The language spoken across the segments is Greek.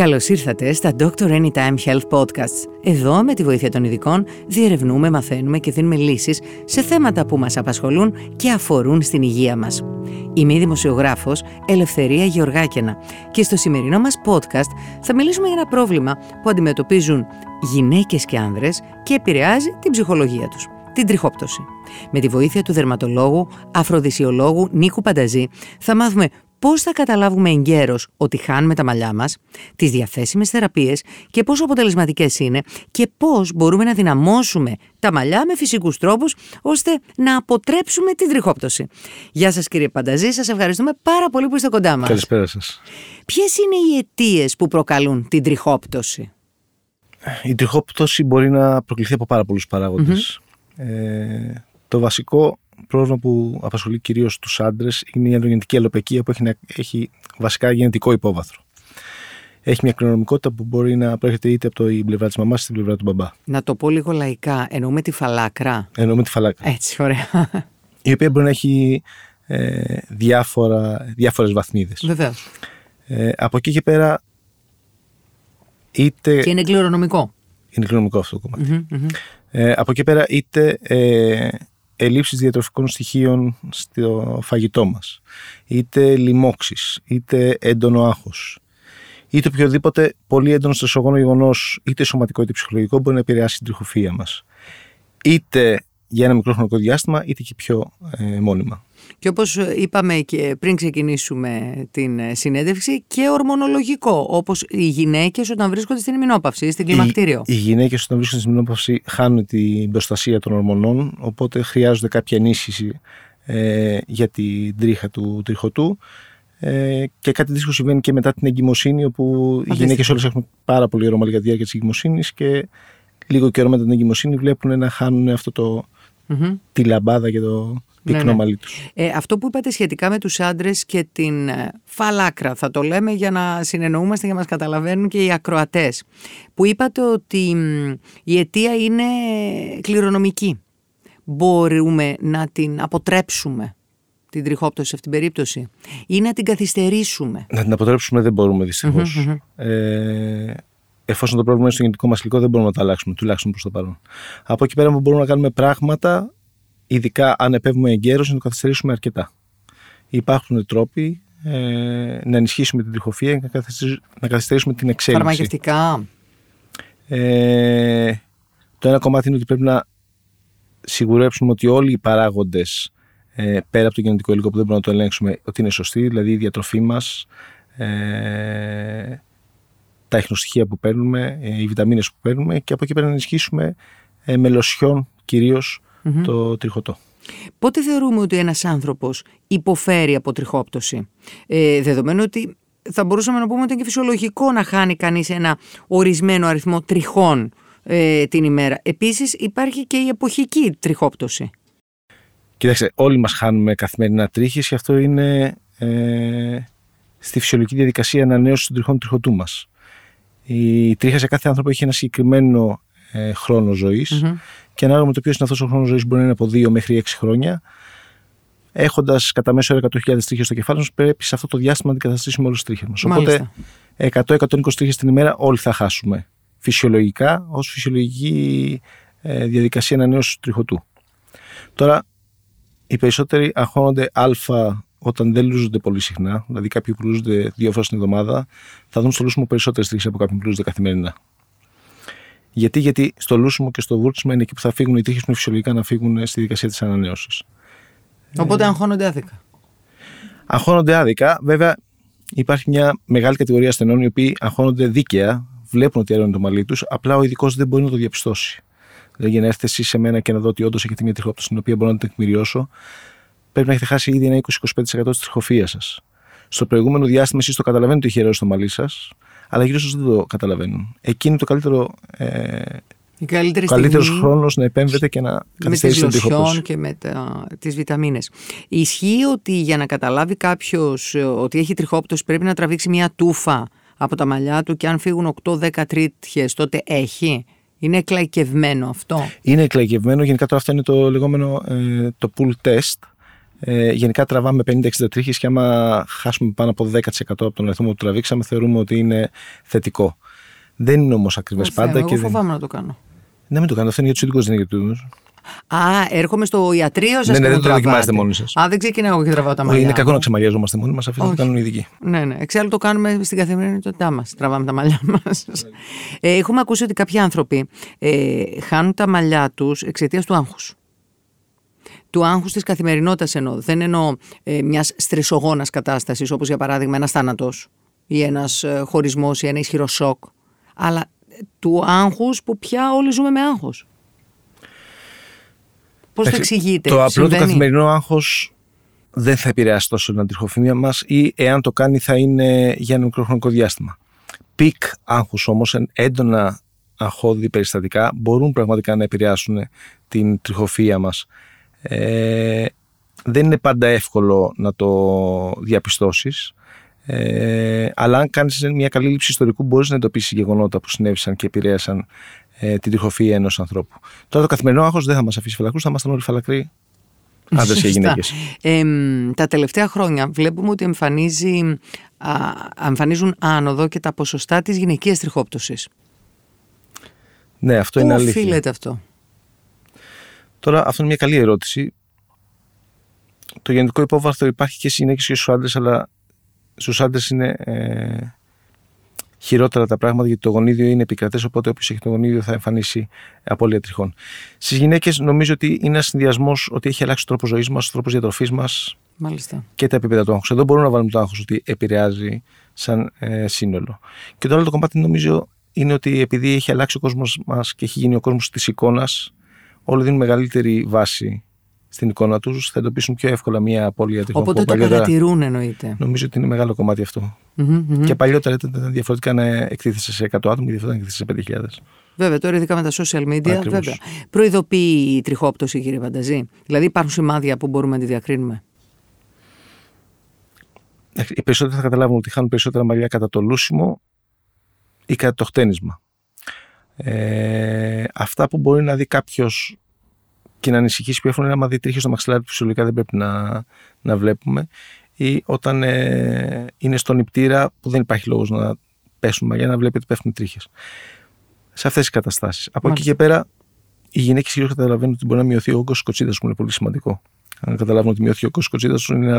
Καλώς ήρθατε στα Dr. Anytime Health Podcasts. Εδώ, με τη βοήθεια των ειδικών, διερευνούμε, μαθαίνουμε και δίνουμε λύσεις σε θέματα που μας απασχολούν και αφορούν στην υγεία μας. Είμαι η δημοσιογράφος Ελευθερία Γεωργάκεννα και στο σημερινό μας podcast θα μιλήσουμε για ένα πρόβλημα που αντιμετωπίζουν γυναίκες και άνδρες και επηρεάζει την ψυχολογία τους, την τριχόπτωση. Με τη βοήθεια του δερματολόγου, αφροδυσιολόγου Νίκου Πανταζή θα μάθουμε πώς θα καταλάβουμε εγκαίρως ότι χάνουμε τα μαλλιά μας, τις διαθέσιμες θεραπείες και πόσο αποτελεσματικές είναι και πώς μπορούμε να δυναμώσουμε τα μαλλιά με φυσικούς τρόπους ώστε να αποτρέψουμε την τριχόπτωση. Γεια σας κύριε Πανταζή, σας ευχαριστούμε πάρα πολύ που είστε κοντά μας. Καλησπέρα σας. Ποιες είναι οι αιτίες που προκαλούν την τριχόπτωση? Η τριχόπτωση μπορεί να προκληθεί από πάρα πολλούς παράγοντες. Το βασικό πρόβλημα που απασχολεί κυρίως τους άντρες είναι η ανδρογενετική αλλωπεκία που έχει βασικά γενετικό υπόβαθρο. Έχει μια κληρονομικότητα που μπορεί να προέρχεται είτε από την πλευρά της μαμάς είτε την πλευρά του μπαμπά. Να το πω λίγο λαϊκά, εννοούμε τη φαλάκρα. Έτσι, ωραία. Η οποία μπορεί να έχει διάφορες βαθμίδες. Βεβαίως. Από εκεί και πέρα. Είτε... Και είναι κληρονομικό. Είναι κληρονομικό αυτό το κομμάτι. Από εκεί πέρα, είτε. Ελλείψεις διατροφικών στοιχείων στο φαγητό μας, είτε λοιμώξεις, είτε έντονο άγχος, είτε οποιοδήποτε πολύ έντονο στρεσογόνο γεγονός, είτε σωματικό είτε ψυχολογικό, μπορεί να επηρεάσει την τριχοφυΐα μας. Είτε για ένα μικρό χρονικό διάστημα, είτε και πιο μόνιμα. Και όπως είπαμε και πριν ξεκινήσουμε την συνέντευξη, και ορμονολογικό, όπως οι γυναίκες όταν βρίσκονται στην ημινόπαυση ή στην κλιμακτήριο. Οι γυναίκες όταν βρίσκονται στην ημινόπαυση χάνουν την προστασία των ορμονών, οπότε χρειάζονται κάποια ενίσχυση για την τρίχα του τριχωτού. Και κάτι αντίστοιχο συμβαίνει και μετά την εγκυμοσύνη, όπου οι γυναίκες όλες έχουν πάρα πολύ ορμονικά για τη διάρκεια της εγκυμοσύνης και λίγο καιρό μετά την εγκυμοσύνη βλέπουν να χάνουν αυτό το, τη λαμπάδα και το. Τους. Αυτό που είπατε σχετικά με τους άντρες και την φαλάκρα, θα το λέμε για να συνεννοούμαστε και να μας καταλαβαίνουν και οι ακροατές, που είπατε ότι η αιτία είναι κληρονομική. Μπορούμε να την αποτρέψουμε την τριχόπτωση σε αυτήν την περίπτωση ή να την καθυστερήσουμε? Να την αποτρέψουμε δεν μπορούμε δυστυχώς. Εφόσον το πρόβλημα είναι στο γενετικό μας υλικό, δεν μπορούμε να το αλλάξουμε, τουλάχιστον προς το παρόν. Από εκεί πέρα μπορούμε να κάνουμε πράγματα, ειδικά αν επέμβουμε εγκαίρως, να το καθυστερήσουμε αρκετά. Υπάρχουν τρόποι να ενισχύσουμε την τριχοφυΐα και να καθυστερήσουμε την εξέλιξη. Φαρμακευτικά. Το ένα κομμάτι είναι ότι πρέπει να σιγουρέψουμε ότι όλοι οι παράγοντες, πέρα από το γενετικό υλικό που δεν μπορούμε να το ελέγξουμε, ότι είναι σωστοί, δηλαδή η διατροφή μας, τα ιχνοστοιχεία που παίρνουμε, οι βιταμίνες που παίρνουμε, και από εκεί πέρα να ενισχύσουμε με λοσιόν κυρίως το τριχωτό. Πότε θεωρούμε ότι ένας άνθρωπος υποφέρει από τριχόπτωση? Δεδομένου ότι θα μπορούσαμε να πούμε ότι είναι και φυσιολογικό να χάνει κανείς ένα ορισμένο αριθμό τριχών την ημέρα. Επίσης υπάρχει και η εποχική τριχόπτωση. Κοιτάξτε, όλοι μας χάνουμε καθημερινά τρίχες και αυτό είναι στη φυσιολογική διαδικασία ανανέωσης των τριχών του τριχωτού μας. Η τρίχα σε κάθε άνθρωπο έχει ένα συγκεκριμένο χρόνο ζωής και ανάλογα με το ποιος είναι αυτός ο χρόνος ζωής, μπορεί να είναι από 2 μέχρι 6 χρόνια. Έχοντας κατά μέσο όρο 100.000 τρίχες στο κεφάλι μας, πρέπει σε αυτό το διάστημα να αντικαταστήσουμε όλες τις τρίχες μας. Οπότε 100-120 τρίχες την ημέρα όλοι θα χάσουμε φυσιολογικά, ως φυσιολογική διαδικασία ανανέωσης του τριχωτού. Τώρα, οι περισσότεροι αγχώνονται α όταν δεν λούζονται πολύ συχνά, δηλαδή κάποιοι που λούζονται 2 φορές την εβδομάδα, θα δουν στο λούσιμο περισσότερες τρίχες από κάποιοι που λούζονται καθημερινά. Γιατί στο λούσιμο και στο βούρτσιμα είναι εκεί που θα φύγουν οι τρίχες που είναι φυσιολογικά να φύγουν στη δικασία της ανανέωσης. Οπότε αγχώνονται άδικα. Αγχώνονται άδικα. Βέβαια, υπάρχει μια μεγάλη κατηγορία ασθενών οι οποίοι αγχώνονται δίκαια, βλέπουν ότι αρρώνει το μαλλί τους, απλά ο ειδικός δεν μπορεί να το διαπιστώσει. Δηλαδή, για να έρθετε εσείς σε μένα και να δω ότι όντως έχετε μια τριχόπτωση την οποία μπορώ να την τεκμηριώσω, πρέπει να έχετε χάσει ήδη ένα 20-25% της τριχοφυΐας σας. Στο προηγούμενο διάστημα εσείς το καταλαβαίνετε ότι έχει αρρώσει το μαλλί σας, αλλά γύρω σας δεν το καταλαβαίνουν. Εκείνη το καλύτερο χρόνος να επέμβετε και να καθυστερήσετε την τριχόπτωση. Με τις λοσιόν και με τις βιταμίνες. Ισχύει ότι για να καταλάβει κάποιος ότι έχει τριχόπτωση πρέπει να τραβήξει μια τούφα από τα μαλλιά του και αν φύγουν 8-10 τρίχες, τότε έχει? Είναι εκλαϊκευμένο αυτό? Είναι εκλαϊκευμένο. Γενικά τώρα αυτό είναι το λεγόμενο το pull test. Γενικά τραβάμε 50-60 τρίχες και άμα χάσουμε πάνω από 10% από τον αριθμό που τραβήξαμε, θεωρούμε ότι είναι θετικό. Δεν είναι όμως ακριβές πάντα. Εγώ φοβάμαι να το κάνω. Ναι, μην το κάνω. Αυτό είναι για τους ειδικούς, δεν είναι για τους ειδικούς. Α, έρχομαι στο ιατρείο, σας. Ναι, δεν το δοκιμάζετε μόνοι σας. Α, δεν ξεκινάω και τραβάω τα μαλλιά. Είναι κακό να ξεμαλιάζομαστε μόνοι μας, αφού το κάνουν οι ειδικοί. Ναι, ναι. Εξάλλου το κάνουμε στην καθημερινότητά μας. Τραβάμε τα μαλλιά μας. Έχουμε ακούσει ότι κάποιοι άνθρωποι χάνουν τα μαλλιά τους εξαιτίας του άγχους. Του άγχους της καθημερινότητας εννοώ. Δεν εννοώ μιας στρεσογόνας κατάστασης, όπως για παράδειγμα ένας θάνατος ή ένας χωρισμός ή ένα ισχυρό σοκ. Αλλά του άγχους που πια όλοι ζούμε με άγχος. Πώς το εξηγείτε? Το απλό το καθημερινό άγχος δεν θα επηρεάσει τόσο την τριχοφυΐα μας ή εάν το κάνει θα είναι για ένα μικροχρονικό διάστημα. Πικ άγχους όμως, έντονα αγχώδη περιστατικά, μπορούν πραγματικά να επηρεάσουν την τριχοφυΐα μας. Δεν είναι πάντα εύκολο να το διαπιστώσεις, αλλά αν κάνεις μια καλή λήψη ιστορικού μπορείς να εντοπίσεις γεγονότα που συνέβησαν και επηρέασαν την τριχοφυΐα ενός ανθρώπου. Τώρα το καθημερινό άγχος δεν θα μας αφήσει φυλακούς, θα ήμασταν όλοι φυλακροί άντρες και γυναίκες. Τα τελευταία χρόνια βλέπουμε ότι εμφανίζουν άνοδο και τα ποσοστά της γυναικείας τριχόπτωσης. Ναι, αυτό είναι αλήθεια. Πού οφείλεται αυτό? Τώρα, αυτό είναι μια καλή ερώτηση. Το γενετικό υπόβαθρο υπάρχει και στις γυναίκες και στους άντρες, αλλά στους άντρες είναι χειρότερα τα πράγματα, γιατί το γονίδιο είναι επικρατές, οπότε όποιος έχει το γονίδιο θα εμφανίσει απώλεια τριχών. Στις γυναίκες νομίζω ότι είναι ένας συνδυασμός ότι έχει αλλάξει ο τρόπος ζωής μας, ο τρόπος διατροφής μας. Μάλιστα. Και τα επίπεδα του άγχους. Εδώ μπορούμε να βάλουμε το άγχος ότι επηρεάζει σαν σύνολο. Και το άλλο το κομμάτι νομίζω είναι ότι επειδή έχει αλλάξει ο κόσμος μας και έχει γίνει ο κόσμος της εικόνας, όλοι δίνουν μεγαλύτερη βάση στην εικόνα τους, θα εντοπίσουν πιο εύκολα μια απώλεια τριχών. Οπότε το παρατηρούν, εννοείται. Νομίζω ότι είναι μεγάλο κομμάτι αυτό. Και παλιότερα ήταν διαφορετικά να εκτίθεσαι σε 100 άτομα και διαφορετικά να εκτίθεσαι σε 5.000. Βέβαια, τώρα ειδικά με τα social media. Βέβαια. Προειδοποιεί η τριχόπτωση, κύριε Πανταζή? Δηλαδή, υπάρχουν σημάδια που μπορούμε να τη διακρίνουμε? Οι περισσότεροι θα καταλάβουν ότι χάνουν περισσότερα μαλλιά κατά το λούσιμο ή κατά το χτένισμα. Αυτά που μπορεί να δει κάποιος και να ανησυχήσει πιο εύκολα είναι άμα δει τρίχες στο μαξιλάρι που φυσιολογικά δεν πρέπει να βλέπουμε, ή όταν είναι στον νηπτήρα που δεν υπάρχει λόγος να πέσουν μαλλιά, να βλέπει ότι πέφτουν τρίχες. Σε αυτές τις καταστάσεις. Από εκεί και πέρα, οι γυναίκες κυρίως καταλαβαίνουν ότι μπορεί να μειωθεί ο όγκος της κοτσίδας που είναι πολύ σημαντικό. Αν καταλάβουν ότι μειωθεί ο όγκος της κοτσίδας είναι ένα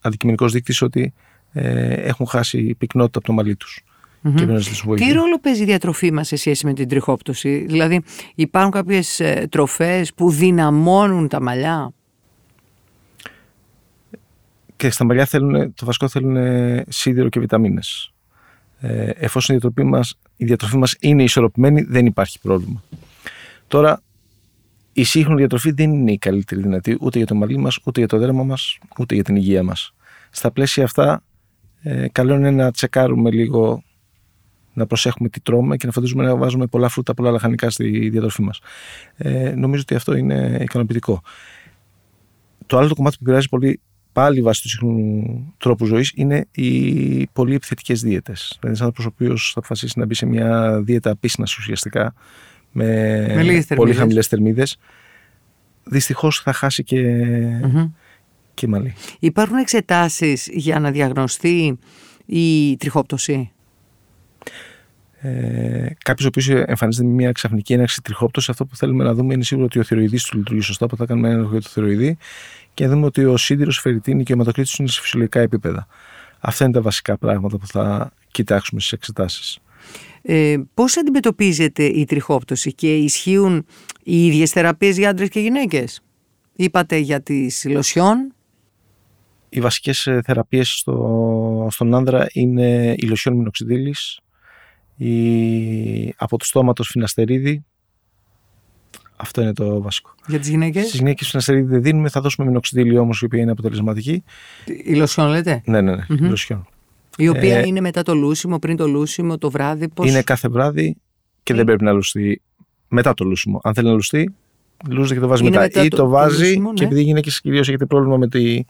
αντικειμενικός δείκτης ότι έχουν χάσει πυκνότητα από το μαλλί τους. Τι ρόλο παίζει η διατροφή μας σε σχέση με την τριχόπτωση? Δηλαδή υπάρχουν κάποιες τροφές που δυναμώνουν τα μαλλιά? Και στα μαλλιά το βασικό θέλουν σίδηρο και βιταμίνες. Εφόσον η διατροφή μας είναι ισορροπημένη, δεν υπάρχει πρόβλημα. Τώρα η σύγχρονη διατροφή δεν είναι η καλύτερη δυνατή ούτε για το μαλλί μας, ούτε για το δέρμα μας, ούτε για την υγεία μας. Στα πλαίσια αυτά καλό είναι να τσεκάρουμε λίγο, να προσέχουμε τι τρώμε και να φροντίζουμε να βάζουμε πολλά φρούτα, πολλά λαχανικά στη διατροφή μας. Νομίζω ότι αυτό είναι ικανοποιητικό. Το άλλο το κομμάτι που πειράζει πολύ πάλι βάσει του σύγχρονου τρόπου ζωής είναι οι πολύ επιθετικές δίαιτες. Δηλαδή, ένας άνθρωπος ο οποίος θα αποφασίσει να μπει σε μια δίαιτα απίσυνας ουσιαστικά με πολύ χαμηλές θερμίδες, δυστυχώς θα χάσει και μαλλί. Υπάρχουν εξετάσεις για να διαγνωστεί η τριχόπτωση? Κάποιος ο οποίος εμφανίζεται με μια ξαφνική έναρξη τριχόπτωση, αυτό που θέλουμε να δούμε είναι σίγουρα ότι ο θηροειδής του λειτουργεί σωστά, οπότε θα κάνουμε ένα έλεγχο για το θηροειδή και να δούμε ότι ο σίδηρος, η φερριτίνη και ο αιματοκρίτης είναι σε φυσιολογικά επίπεδα. Αυτά είναι τα βασικά πράγματα που θα κοιτάξουμε στις εξετάσεις. Πώς αντιμετωπίζεται η τριχόπτωση και ισχύουν οι ίδιες θεραπείες για άντρες και γυναίκες? Είπατε για τις λοσιόν. Οι βασικές θεραπείες στον άνδρα είναι η λοσιόν μινοξιδίλης, από το στόματος φιναστερίδι. Αυτό είναι το βασικό. Για τις γυναίκες? Στις γυναίκες φιναστερίδι δεν δίνουμε, θα δώσουμε μινοξιδίλιο όμως, η οποία είναι αποτελεσματική. Η λοσιόν λέτε? Ναι, η λοσιόν. Η οποία είναι μετά το λούσιμο, πριν το λούσιμο, το βράδυ, πώς? Είναι κάθε βράδυ και δεν πρέπει να λουστεί μετά το λούσιμο. Αν θέλει να λουστεί, λούζεται και το βάζει μετά. Ή το βάζει, ναι. Και επειδή οι γυναίκες κυρίως έχετε πρόβλημα με τη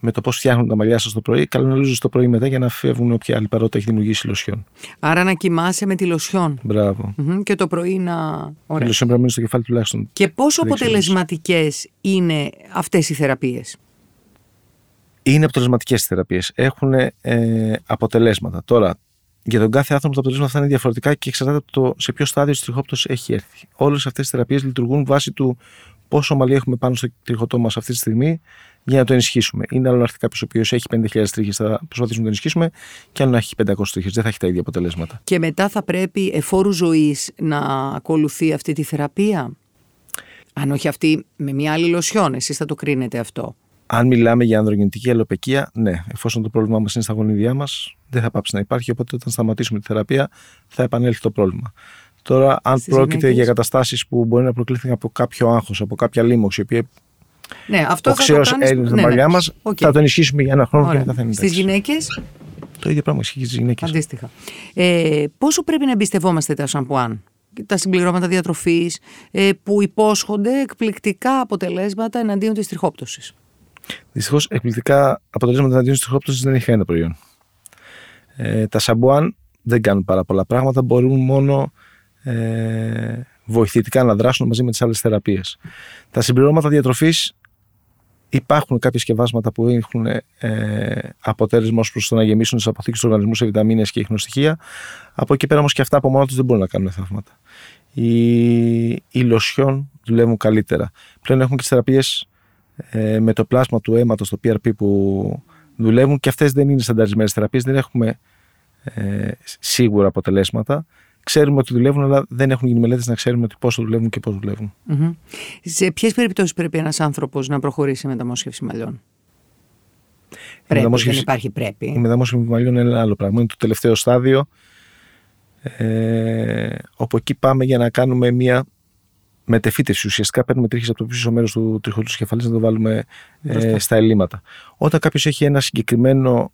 με το πώς φτιάχνουν τα μαλλιά σας το πρωί, καλοναλίζουν στο πρωί μετά για να φεύγουν όποια αλιπαρότητα έχει δημιουργήσει η λοσιόν. Άρα να κοιμάσαι με τη λοσιόν. Μπράβο. Και το πρωί να. Ωραία. Η λοσιόν πρέπει να μείνει στο κεφάλι τουλάχιστον. Και πόσο αποτελεσματικές είναι αυτές οι θεραπείες? Είναι αποτελεσματικές θεραπείες. Έχουν αποτελέσματα. Τώρα, για τον κάθε άνθρωπο τα αποτελέσματα θα είναι διαφορετικά και εξαρτάται από το σε ποιο στάδιο της τριχόπτωσης έχει έρθει. Όλες αυτές οι θεραπείες λειτουργούν βάσει του πόσο μαλλί έχουμε πάνω στο τριχωτό μας αυτή τη στιγμή για να το ενισχύσουμε. Είναι άλλο να έρθει κάποιος ο οποίος έχει 5.000 τρίχες, θα προσπαθήσουμε να το ενισχύσουμε, και άλλο να έχει 500 τρίχες. Δεν θα έχει τα ίδια αποτελέσματα. Και μετά θα πρέπει εφόρου ζωής να ακολουθεί αυτή τη θεραπεία. Αν όχι αυτή, με μια άλλη λοσιόν, εσείς θα το κρίνετε αυτό. Αν μιλάμε για ανδρογενετική αλλωπεκία, ναι, εφόσον το πρόβλημά μας είναι στα γονιδιά μας, δεν θα πάψει να υπάρχει. Οπότε, όταν σταματήσουμε τη θεραπεία, θα επανέλθει το πρόβλημα. Τώρα, αν πρόκειται για καταστάσεις που μπορεί να προκλήθηκαν από κάποιο άγχος, από κάποια λίμωξη, η οποία οξέως έγινε στα μαλλιά μας, θα το ενισχύσουμε για ένα χρόνο. Ωραία. Και μετά θα είναι εντάξει. Στις γυναίκες. Το ίδιο πράγμα ισχύει και στις γυναίκες. Αντίστοιχα. Πόσο πρέπει να εμπιστευόμαστε τα σαμπουάν, τα συμπληρώματα διατροφής, που υπόσχονται εκπληκτικά αποτελέσματα εναντίον της τριχόπτωσης? Δυστυχώς, εκπληκτικά αποτελέσματα εναντίον της τριχόπτωσης δεν έχει κανένα προϊόν. Τα σαμπουάν δεν κάνουν πάρα πολλά πράγματα, μπορούν μόνο βοηθητικά να δράσουν μαζί με τις άλλες θεραπείες. Τα συμπληρώματα διατροφής, υπάρχουν κάποια σκευάσματα που έχουν αποτέλεσμα ως προς το να γεμίσουν τις αποθήκες του οργανισμού σε βιταμίνες και ιχνοστοιχεία. Από εκεί πέρα όμως και αυτά από μόνα τους δεν μπορούν να κάνουν θαύματα. Οι λοσιόν δουλεύουν καλύτερα. Πλέον έχουμε και τις θεραπείες με το πλάσμα του αίματος, το PRP, που δουλεύουν, και αυτές δεν είναι στανταρισμένες θεραπείες, δεν έχουμε σίγουρα αποτελέσματα. Ξέρουμε ότι δουλεύουν, αλλά δεν έχουν γίνει μελέτες να ξέρουμε πώς δουλεύουν και πώς δουλεύουν. Mm-hmm. Σε ποιες περιπτώσεις πρέπει ένας άνθρωπος να προχωρήσει μεταμόσχευση μαλλιών? Δεν υπάρχει πρέπει. Η μεταμόσχευση μαλλιών είναι ένα άλλο πράγμα. Είναι το τελευταίο στάδιο, όπου εκεί πάμε για να κάνουμε μια μετεφύτευση. Ουσιαστικά παίρνουμε τρίχες από το πίσω μέρος του τριχωτού κεφαλής να το βάλουμε στα ελλείμματα. Όταν κάποιος έχει ένα συγκεκριμένο.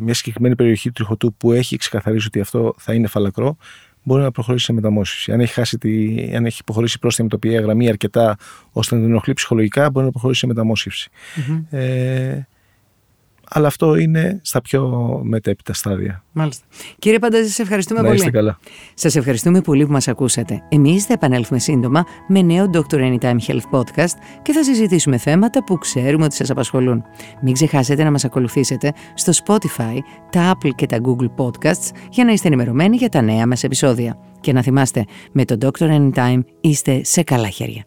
Μια συγκεκριμένη περιοχή του τριχωτού που έχει ξεκαθαρίσει ότι αυτό θα είναι φαλακρό, μπορεί να προχωρήσει σε μεταμόσχευση. Αν έχει υποχωρήσει πρόσθετη μετωπιαία γραμμή αρκετά ώστε να τον ενοχλεί ψυχολογικά, μπορεί να προχωρήσει σε μεταμόσχευση. Mm-hmm. Αλλά αυτό είναι στα πιο μετέπειτα στάδια. Μάλιστα. Κύριε Πανταζή, σας ευχαριστούμε πολύ. Να είστε καλά. Σας ευχαριστούμε πολύ που μας ακούσατε. Εμείς θα επανέλθουμε σύντομα με νέο Dr. Anytime Health Podcast και θα συζητήσουμε θέματα που ξέρουμε ότι σας απασχολούν. Μην ξεχάσετε να μας ακολουθήσετε στο Spotify, τα Apple και τα Google Podcasts για να είστε ενημερωμένοι για τα νέα μας επεισόδια. Και να θυμάστε, με το Dr. Anytime είστε σε καλά χέρια.